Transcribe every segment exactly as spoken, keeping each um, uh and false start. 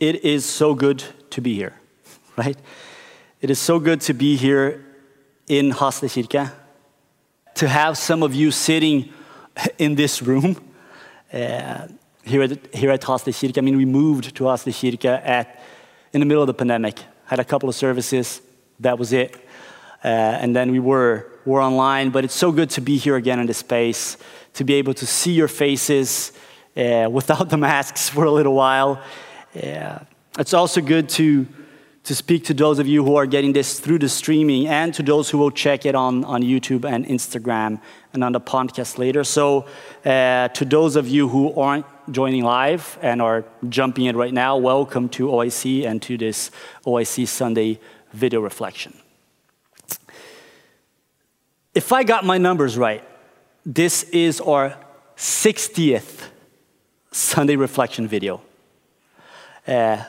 It is so good to be here, right? It is so good to be here in Haste Shirka, to have some of you sitting in this room uh, here at here at Haste Shirka. I mean, we moved to Haste Shirka at in the middle of the pandemic. Had a couple of services, that was it, uh, and then we were were online. But it's so good to be here again in this space, to be able to see your faces uh, without the masks for a little while. Yeah. It's also good to to speak to those of you who are getting this through the streaming and to those who will check it on, on YouTube and Instagram and on the podcast later. So uh, to those of you who aren't joining live and are jumping in right now, welcome to O I C and to this O I C Sunday video reflection. If I got my numbers right, this is our sixtieth Sunday reflection video. Uh,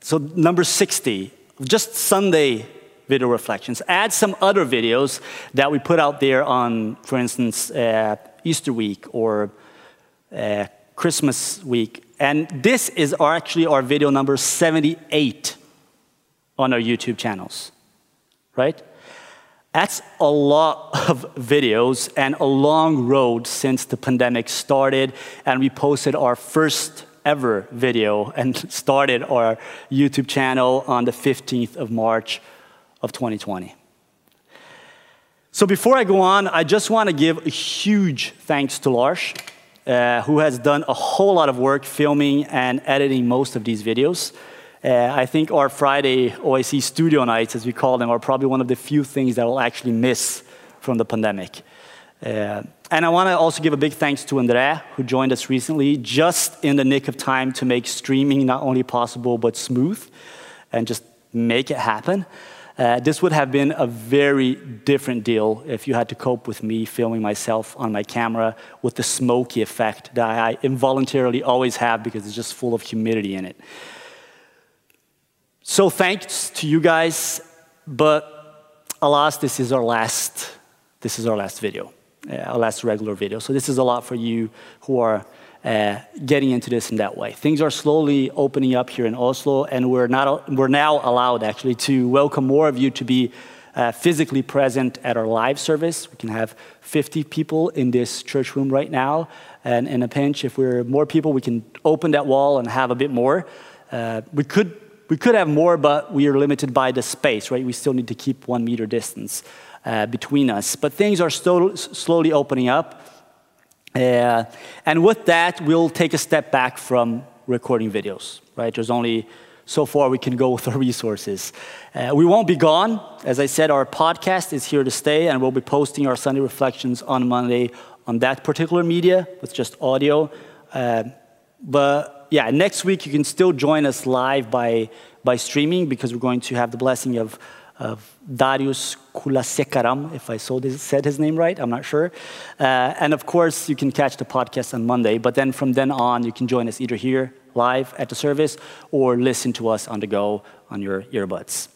so number sixty, just Sunday video reflections. Add some other videos that we put out there on, for instance, uh, Easter week or uh, Christmas week. And this is our, actually our video number seventy-eight on our YouTube channels, right? That's a lot of videos and a long road since the pandemic started, and we posted our first ever video and started our YouTube channel on the fifteenth of March of twenty twenty. So before I go on, I just want to give a huge thanks to Lars, uh, who has done a whole lot of work filming and editing most of these videos. Uh, I think our Friday O I C studio nights, as we call them, are probably one of the few things that we'll actually miss from the pandemic. Uh, and I want to also give a big thanks to André, who joined us recently, just in the nick of time to make streaming not only possible, but smooth, and just make it happen. Uh, this would have been a very different deal if you had to cope with me filming myself on my camera with the smoky effect that I involuntarily always have because it's just full of humidity in it. So thanks to you guys, but alas, this is our last, this is our last video. Uh, our last regular video. So this is a lot for you who are uh, getting into this in that way. Things are slowly opening up here in Oslo, and we're not we're now allowed actually to welcome more of you to be uh, physically present at our live service. We can have fifty people in this church room right now, and in a pinch, if we're more people, we can open that wall and have a bit more. Uh, we could we could have more, but we are limited by the space, right? We still need to keep one meter distance Uh, between us, but things are still slowly opening up, uh, and with that, we'll take a step back from recording videos, right? There's only so far we can go with our resources. Uh, we won't be gone. As I said, our podcast is here to stay, and we'll be posting our Sunday reflections on Monday on that particular media with just audio, uh, but yeah, next week you can still join us live by, by streaming, because we're going to have the blessing of of Darius Kulasekaram, if I so this, said his name right, I'm not sure. Uh, and of course, you can catch the podcast on Monday, but then from then on, you can join us either here, live at the service, or listen to us on the go on your earbuds.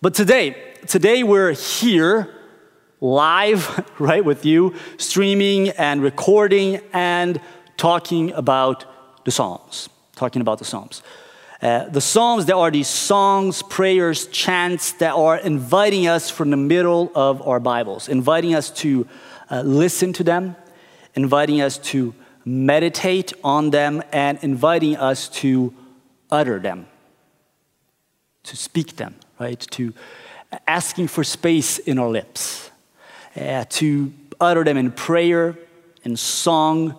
But today, today we're here, live, right, with you, streaming and recording and talking about the Psalms, talking about the Psalms. Uh, the Psalms, there are these songs, prayers, chants that are inviting us from the middle of our Bibles, inviting us to uh, listen to them, inviting us to meditate on them, and inviting us to utter them, to speak them, right? To asking for space in our lips, uh, to utter them in prayer, in song,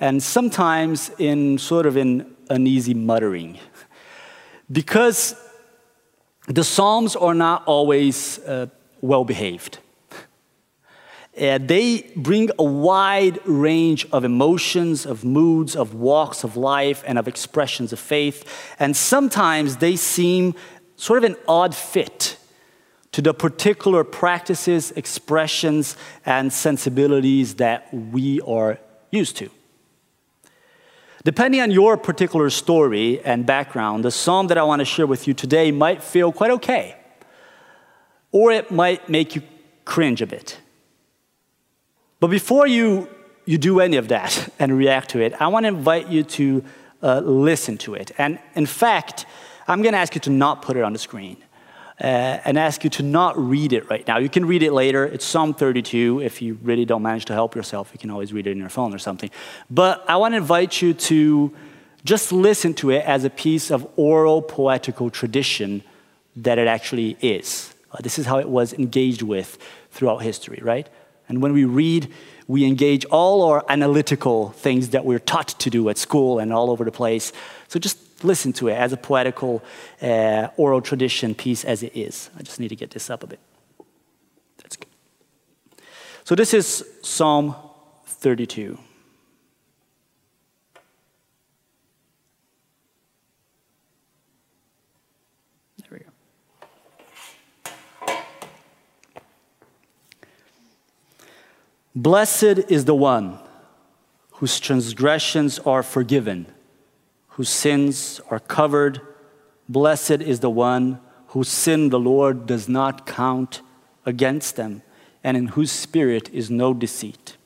and sometimes in sort of an uneasy muttering. Because the Psalms are not always uh, well-behaved. Uh, they bring a wide range of emotions, of moods, of walks of life, and of expressions of faith. And sometimes they seem sort of an odd fit to the particular practices, expressions, and sensibilities that we are used to. Depending on your particular story and background, the psalm that I want to share with you today might feel quite okay, or it might make you cringe a bit. But before you, you do any of that and react to it, I want to invite you to uh, listen to it. And in fact, I'm going to ask you to not put it on the screen uh, and ask you to not read it right now. You can read it later. It's Psalm thirty-two. If you really don't manage to help yourself, you can always read it in your phone or something. But I want to invite you to just listen to it as a piece of oral poetical tradition that it actually is. Uh, this is how it was engaged with throughout history, right? And when we read, we engage all our analytical things that we're taught to do at school and all over the place. So just listen to it as a poetical uh, oral tradition piece as it is. I just need to get this up a bit. That's good. So this is Psalm thirty-two. Blessed is the one whose transgressions are forgiven, whose sins are covered. Blessed is the one whose sin the Lord does not count against them, and in whose spirit is no deceit.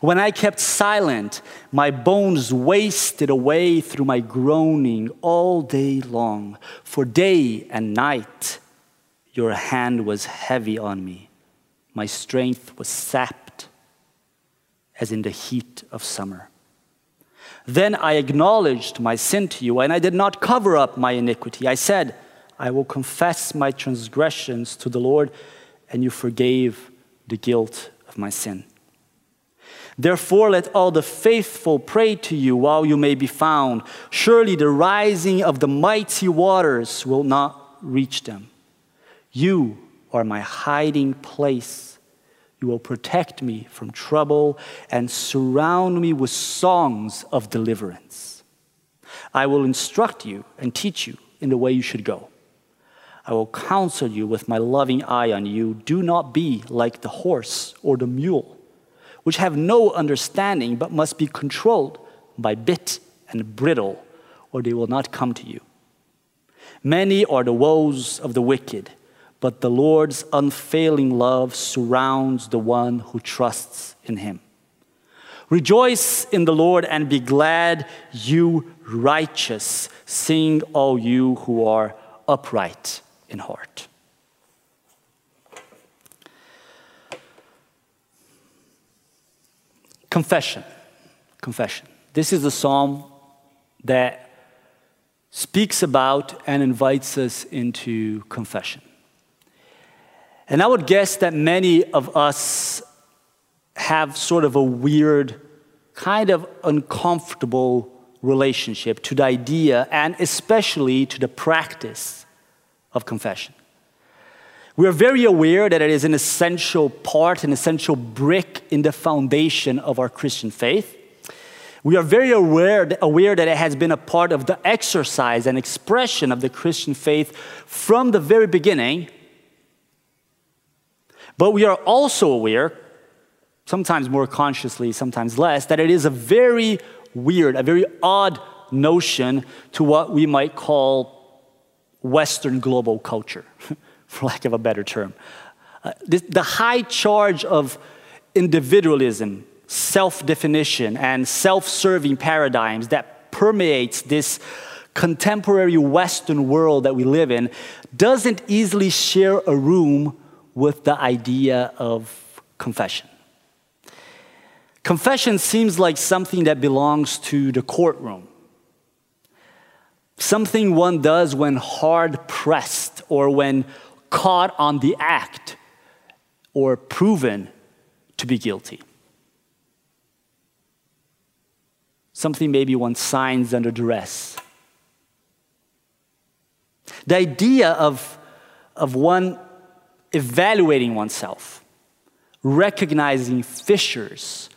When I kept silent, my bones wasted away through my groaning all day long. For day and night your hand was heavy on me. My strength was sapped as in the heat of summer. Then I acknowledged my sin to you, and I did not cover up my iniquity. I said, I will confess my transgressions to the Lord, and you forgave the guilt of my sin. Therefore, let all the faithful pray to you while you may be found. Surely the rising of the mighty waters will not reach them. You are my hiding place. You will protect me from trouble and surround me with songs of deliverance. I will instruct you and teach you in the way you should go. I will counsel you with my loving eye on you. Do not be like the horse or the mule, which have no understanding but must be controlled by bit and bridle, or they will not come to you. Many are the woes of the wicked, but the Lord's unfailing love surrounds the one who trusts in him. Rejoice in the Lord and be glad, you righteous. Sing, all you who are upright in heart. Confession. Confession. This is the psalm that speaks about and invites us into confession. And I would guess that many of us have sort of a weird, kind of uncomfortable relationship to the idea and especially to the practice of confession. We are very aware that it is an essential part, an essential brick in the foundation of our Christian faith. We are very aware, aware that it has been a part of the exercise and expression of the Christian faith from the very beginning. But we are also aware, sometimes more consciously, sometimes less, that it is a very weird, a very odd notion to what we might call Western global culture, for lack of a better term. Uh, this, the high charge of individualism, self-definition, and self-serving paradigms that permeates this contemporary Western world that we live in doesn't easily share a room with the idea of confession. Confession seems like something that belongs to the courtroom, something one does when hard pressed or when caught on the act or proven to be guilty. Something maybe one signs under duress. The idea of, of one evaluating oneself, recognizing fissures,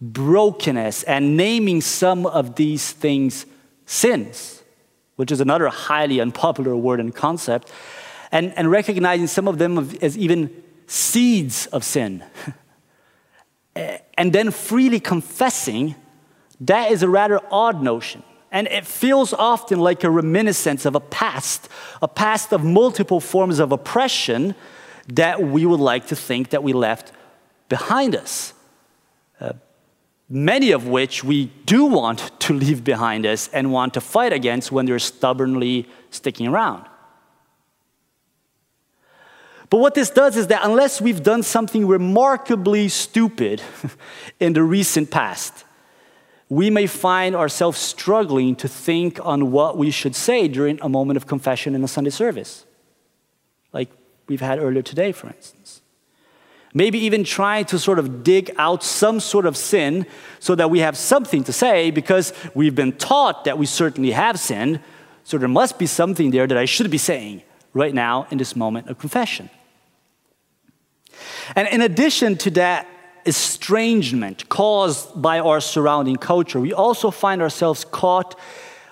brokenness, and naming some of these things sins, which is another highly unpopular word and concept, and, and recognizing some of them as even seeds of sin, and then freely confessing, that is a rather odd notion. And it feels often like a reminiscence of a past, a past of multiple forms of oppression that we would like to think that we left behind us. Uh, many of which we do want to leave behind us and want to fight against when they're stubbornly sticking around. But what this does is that unless we've done something remarkably stupid in the recent past, we may find ourselves struggling to think on what we should say during a moment of confession in a Sunday service, like we've had earlier today, for instance. Maybe even trying to sort of dig out some sort of sin so that we have something to say, because we've been taught that we certainly have sinned, so there must be something there that I should be saying right now in this moment of confession. And in addition to that estrangement caused by our surrounding culture, we also find ourselves caught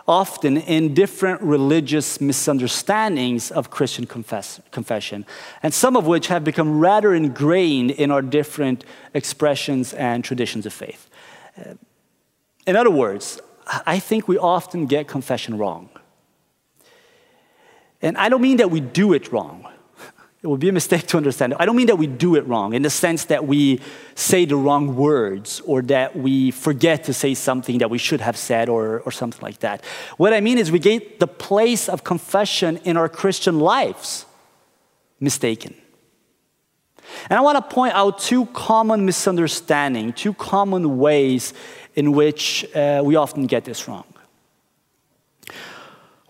often in different religious misunderstandings of Christian confess- confession, and some of which have become rather ingrained in our different expressions and traditions of faith. In other words, I think we often get confession wrong. And I don't mean that we do it wrong. It would be a mistake to understand. I don't mean that we do it wrong in the sense that we say the wrong words or that we forget to say something that we should have said or, or something like that. What I mean is we get the place of confession in our Christian lives mistaken. And I want to point out two common misunderstandings, two common ways in which uh, we often get this wrong.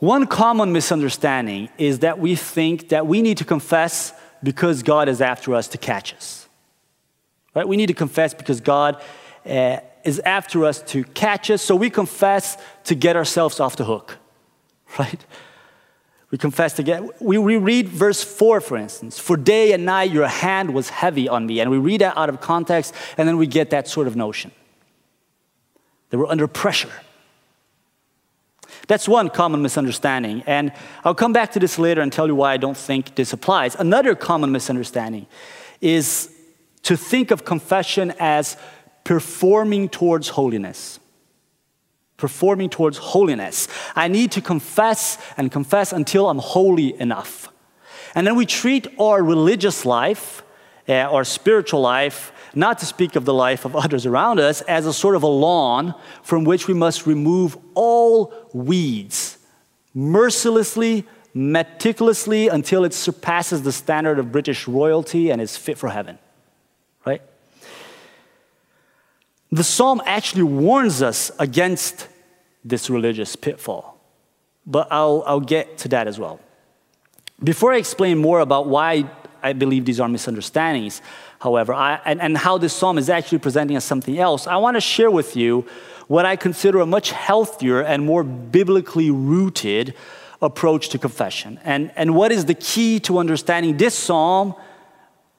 One common misunderstanding is that we think that we need to confess because God is after us to catch us. Right? We need to confess because God uh, is after us to catch us, so we confess to get ourselves off the hook. Right? We confess to get... We, we read verse four, for instance. For day and night your hand was heavy on me. And we read that out of context, and then we get that sort of notion that we're under pressure. That's one common misunderstanding, and I'll come back to this later and tell you why I don't think this applies. Another common misunderstanding is to think of confession as performing towards holiness. Performing towards holiness. I need to confess and confess until I'm holy enough. And then we treat our religious life, uh, our spiritual life, not to speak of the life of others around us, as a sort of a lawn from which we must remove all weeds, mercilessly, meticulously, until it surpasses the standard of British royalty and is fit for heaven, right? The psalm actually warns us against this religious pitfall, but I'll, I'll get to that as well. Before I explain more about why I believe these are misunderstandings, however, I, and, and how this psalm is actually presenting us something else, I want to share with you what I consider a much healthier and more biblically rooted approach to confession, and, and what is the key to understanding this psalm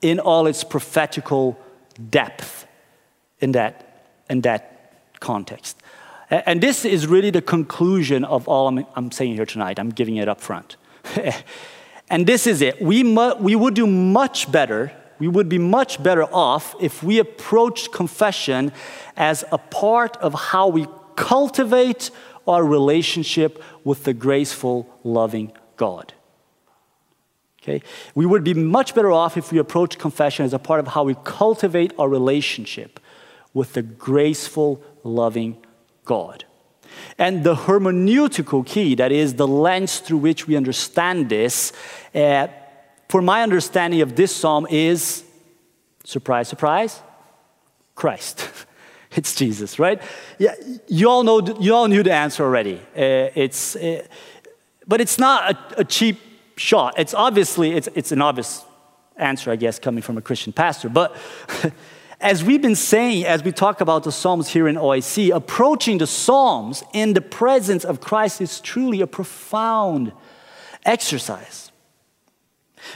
in all its prophetical depth in that, in that context. And, and this is really the conclusion of all I'm, I'm saying here tonight. I'm giving it up front. And this is it. We, mu- we would do much better We would be much better off if we approached confession as a part of how we cultivate our relationship with the graceful, loving God. Okay? We would be much better off if we approached confession as a part of how we cultivate our relationship with the graceful, loving God. And the hermeneutical key, that is the lens through which we understand this, uh, for my understanding of this psalm is, surprise, surprise, Christ. It's Jesus, right? Yeah, you all know, you all knew the answer already. Uh, it's, uh, but it's not a, a cheap shot. It's obviously, it's it's an obvious answer, I guess, coming from a Christian pastor. But as we've been saying, as we talk about the Psalms here in O I C, approaching the Psalms in the presence of Christ is truly a profound exercise.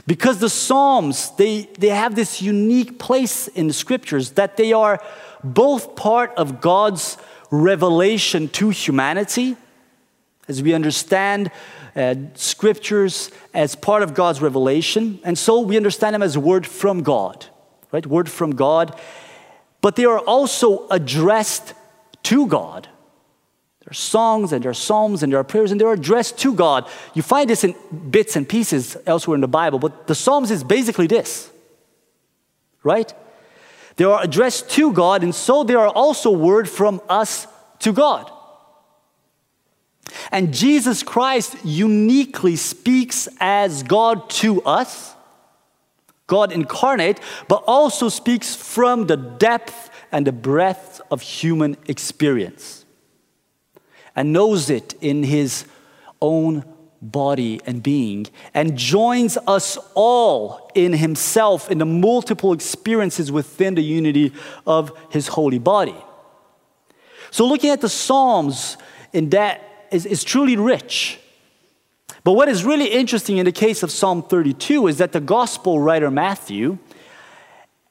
Because the Psalms, they, they have this unique place in the Scriptures that they are both part of God's revelation to humanity, as we understand uh, Scriptures as part of God's revelation, and so we understand them as word from God, right? Word from God. But they are also addressed to God. There are songs and there are psalms and there are prayers and they are addressed to God. You find this in bits and pieces elsewhere in the Bible, but the Psalms is basically this, right? They are addressed to God, and so they are also word from us to God. And Jesus Christ uniquely speaks as God to us, God incarnate, but also speaks from the depth and the breadth of human experience and knows it in his own body and being, and joins us all in himself in the multiple experiences within the unity of his holy body. So looking at the Psalms in that is, is truly rich. But what is really interesting in the case of Psalm thirty-two is that the gospel writer Matthew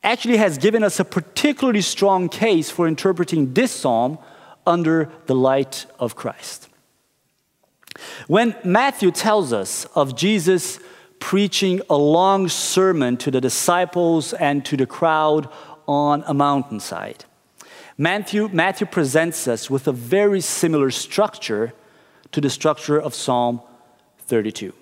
actually has given us a particularly strong case for interpreting this psalm under the light of Christ. When Matthew tells us of Jesus preaching a long sermon to the disciples and to the crowd on a mountainside, Matthew, Matthew presents us with a very similar structure to the structure of Psalm thirty-two.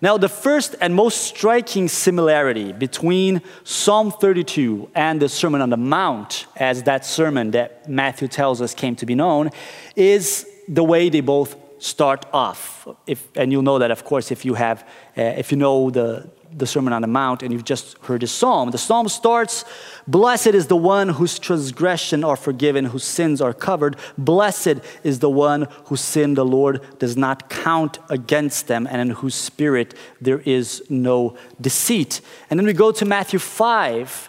Now, the first and most striking similarity between Psalm thirty-two and the Sermon on the Mount, as that sermon that Matthew tells us came to be known, is the way they both start off. If, and you'll know that, of course, if you have, uh, if you know the, the Sermon on the Mount and you've just heard the psalm. The psalm starts, "Blessed is the one whose transgressions are forgiven, whose sins are covered. Blessed is the one whose sin the Lord does not count against them, and in whose spirit there is no deceit." And then we go to Matthew five,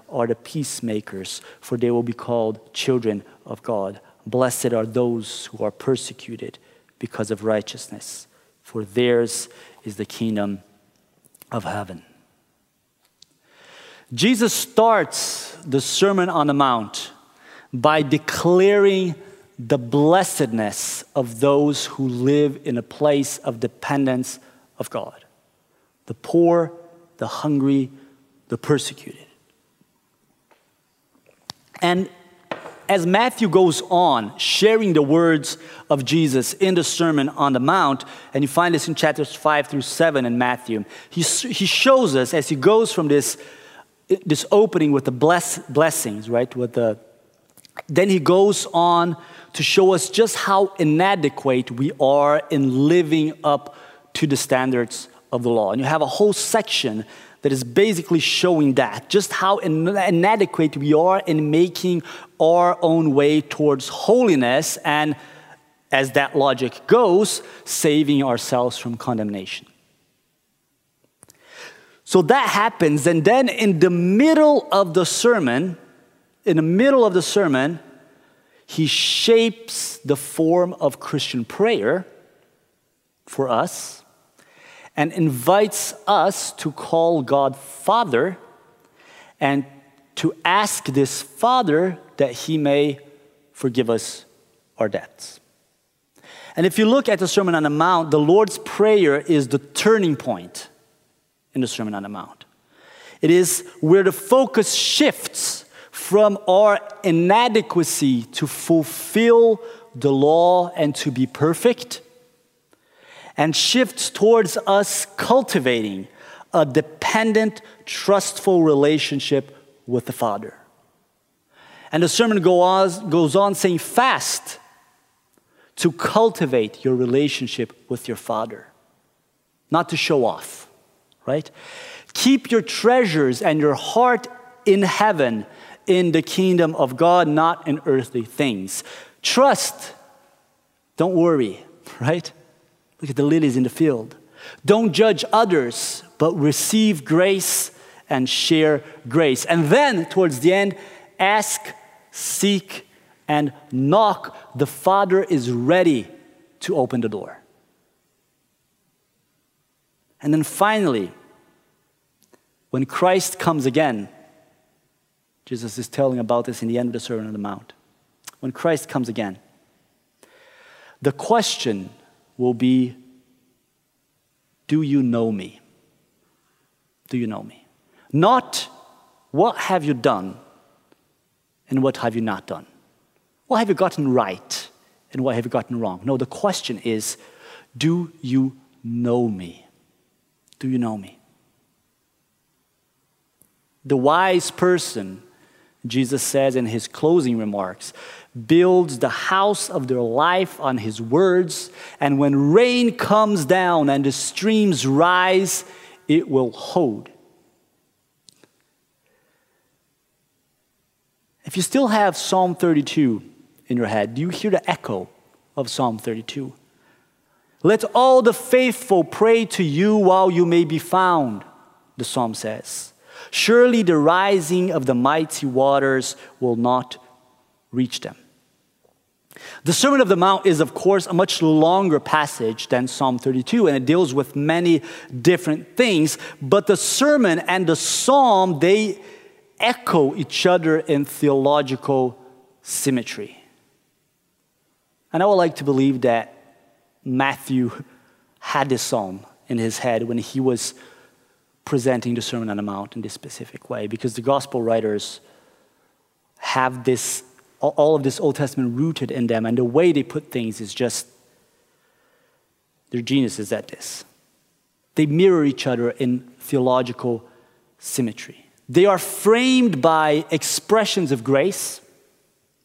are the peacemakers, for they will be called children of God. Blessed are those who are persecuted because of righteousness, for theirs is the kingdom of heaven." Jesus starts the Sermon on the Mount by declaring the blessedness of those who live in a place of dependence of God, the poor, the hungry, the persecuted. And as Matthew goes on sharing the words of Jesus in the Sermon on the Mount, and you find this in chapters five through seven in Matthew, he, he shows us as he goes from this, this opening with the bless, blessings, right? With the, then he goes on to show us just how inadequate we are in living up to the standards of the law. And you have a whole section that is basically showing that, just how in- inadequate we are in making our own way towards holiness and, as that logic goes, saving ourselves from condemnation. So that happens, and then in the middle of the sermon, in the middle of the sermon, he shapes the form of Christian prayer for us, and invites us to call God Father and to ask this Father that he may forgive us our debts. And if you look at the Sermon on the Mount, the Lord's Prayer is the turning point in the Sermon on the Mount. It is where the focus shifts from our inadequacy to fulfill the law and to be perfect, and shifts towards us cultivating a dependent, trustful relationship with the Father. And the sermon goes on saying, fast to cultivate your relationship with your Father, not to show off, right? Keep your treasures and your heart in heaven, in the kingdom of God, not in earthly things. Trust, don't worry, right? Look at the lilies in the field. Don't judge others, but receive grace and share grace. And then, towards the end, ask, seek, and knock. The Father is ready to open the door. And then finally, when Christ comes again, Jesus is telling about this in the end of the Sermon on the Mount. When Christ comes again, the question will be, do you know me? Do you know me? Not, what have you done and what have you not done? What have you gotten right and what have you gotten wrong? No, the question is, do you know me? Do you know me? The wise person, Jesus says in his closing remarks, builds the house of their life on his words, and when rain comes down and the streams rise, it will hold. If you still have Psalm thirty-two in your head, do you hear the echo of Psalm thirty-two? Let all the faithful pray to you while you may be found, the psalm says. Surely the rising of the mighty waters will not reach them. The Sermon on the Mount is, of course, a much longer passage than Psalm thirty-two, and it deals with many different things. But the sermon and the psalm, they echo each other in theological symmetry. And I would like to believe that Matthew had this psalm in his head when he was presenting the Sermon on the Mount in this specific way, because the gospel writers have this, all of this Old Testament rooted in them, and the way they put things is just, they're geniuses at this. They mirror each other in theological symmetry. They are framed by expressions of grace,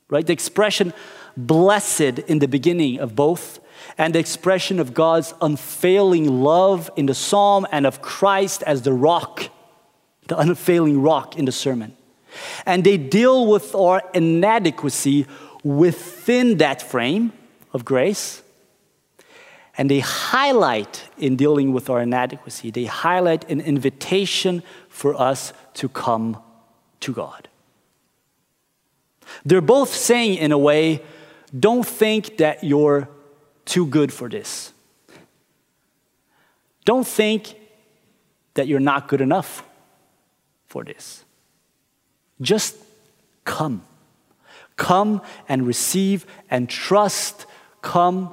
right? The expression blessed in the beginning of both, and the expression of God's unfailing love in the psalm, and of Christ as the rock, the unfailing rock in the sermon. And they deal with our inadequacy within that frame of grace. And they highlight, in dealing with our inadequacy, they highlight an invitation for us to come to God. They're both saying, in a way, don't think that you're too good for this. Don't think that you're not good enough for this. Just come. Come and receive and trust. Come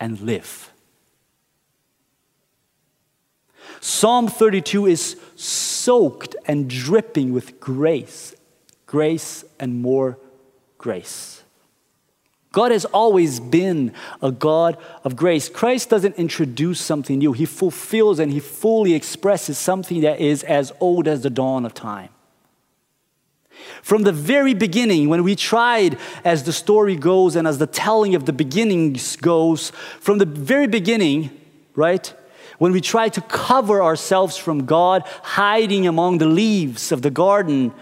and live. Psalm thirty-two is soaked and dripping with grace, grace and more grace. God has always been a God of grace. Christ doesn't introduce something new. He fulfills and he fully expresses something that is as old as the dawn of time. From the very beginning, when we tried, as the story goes and as the telling of the beginnings goes, from the very beginning, right, when we tried to cover ourselves from God, hiding among the leaves of the garden,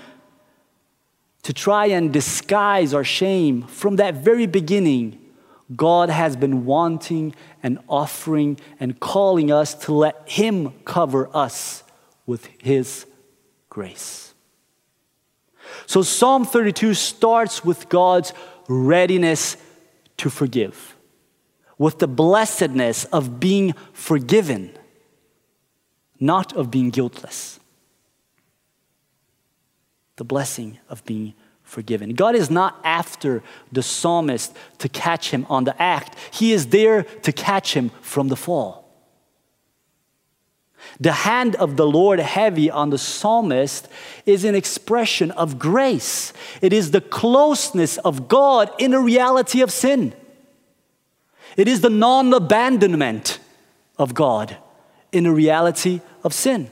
to try and disguise our shame, from that very beginning, God has been wanting and offering and calling us to let him cover us with his grace. So Psalm thirty-two starts with God's readiness to forgive, with the blessedness of being forgiven, not of being guiltless. The blessing of being forgiven. God is not after the psalmist to catch him on the act. He is there to catch him from the fall. The hand of the Lord heavy on the psalmist is an expression of grace. It is the closeness of God in a reality of sin. It is the non-abandonment of God in a reality of sin.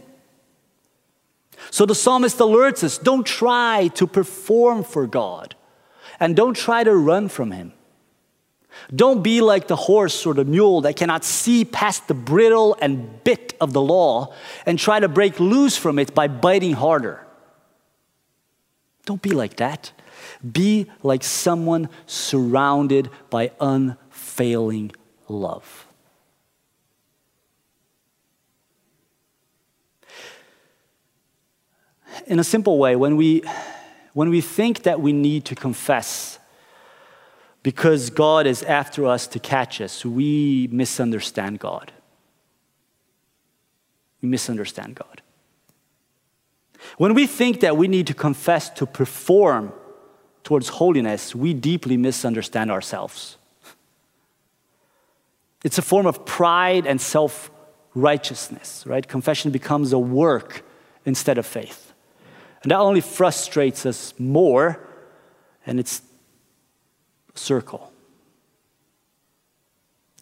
So the psalmist alerts us, don't try to perform for God, and don't try to run from him. Don't be like the horse or the mule that cannot see past the bridle and bit of the law and try to break loose from it by biting harder. Don't be like that. Be like someone surrounded by unfailing love. In a simple way, when we when we think that we need to confess because God is after us to catch us, we misunderstand God. We misunderstand God. When we think that we need to confess to perform towards holiness, we deeply misunderstand ourselves. It's a form of pride and self-righteousness, right? Confession becomes a work instead of faith. And that only frustrates us more, and it's a circle.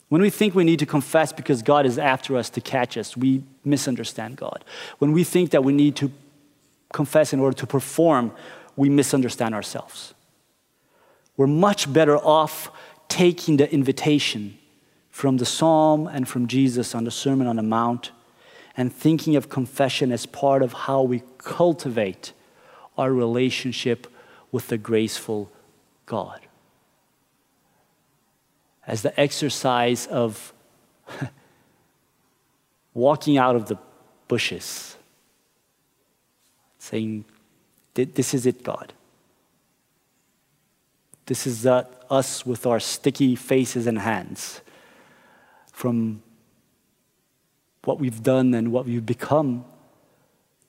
When we think we need to confess because God is after us to catch us, we misunderstand God. When we think that we need to confess in order to perform, we misunderstand ourselves. We're much better off taking the invitation from the Psalm and from Jesus on the Sermon on the Mount and thinking of confession as part of how we cultivate our relationship with the graceful God, as the exercise of walking out of the bushes, saying, this is it, God. This is uh, us with our sticky faces and hands from what we've done and what we've become,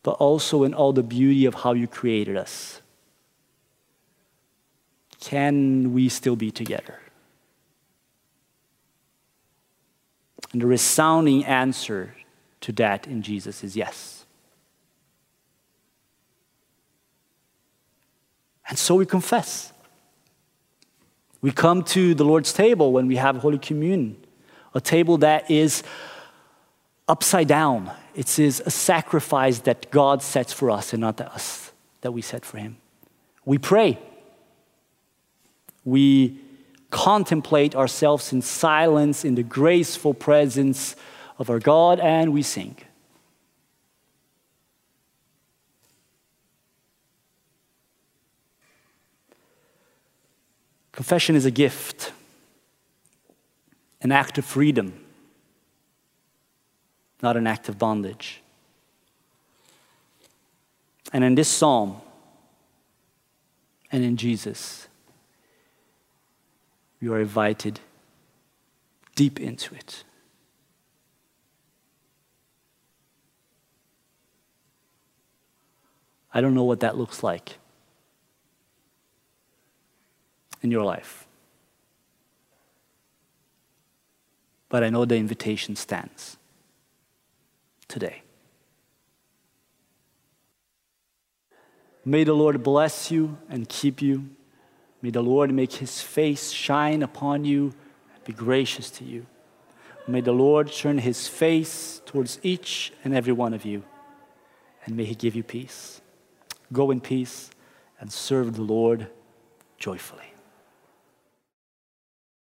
but also in all the beauty of how you created us. Can we still be together? And the resounding answer to that in Jesus is yes. And so we confess. We come to the Lord's table when we have Holy Communion, a table that is upside down. It is a sacrifice that God sets for us and not that us that we set for him. We pray. We contemplate ourselves in silence in the graceful presence of our God, and we sing. Confession is a gift, an act of freedom, not an act of bondage. And in this psalm and in Jesus, you are invited deep into it. I don't know what that looks like in your life, but I know the invitation stands today. May the Lord bless you and keep you. May the Lord make his face shine upon you and be gracious to you. May the Lord turn his face towards each and every one of you, and may he give you peace. Go in peace and serve the Lord joyfully.